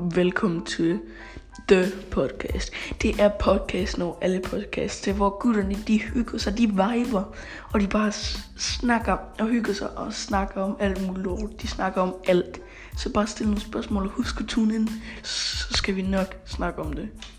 Velkommen til The Podcast. Det er podcasten over alle podcasts, hvor gutterne de hygger sig, de viber, og de bare snakker og hygger sig og snakker om alt muligt lort. De snakker om alt. Så bare stille nogle spørgsmål og husk at tune ind, så skal vi nok snakke om det.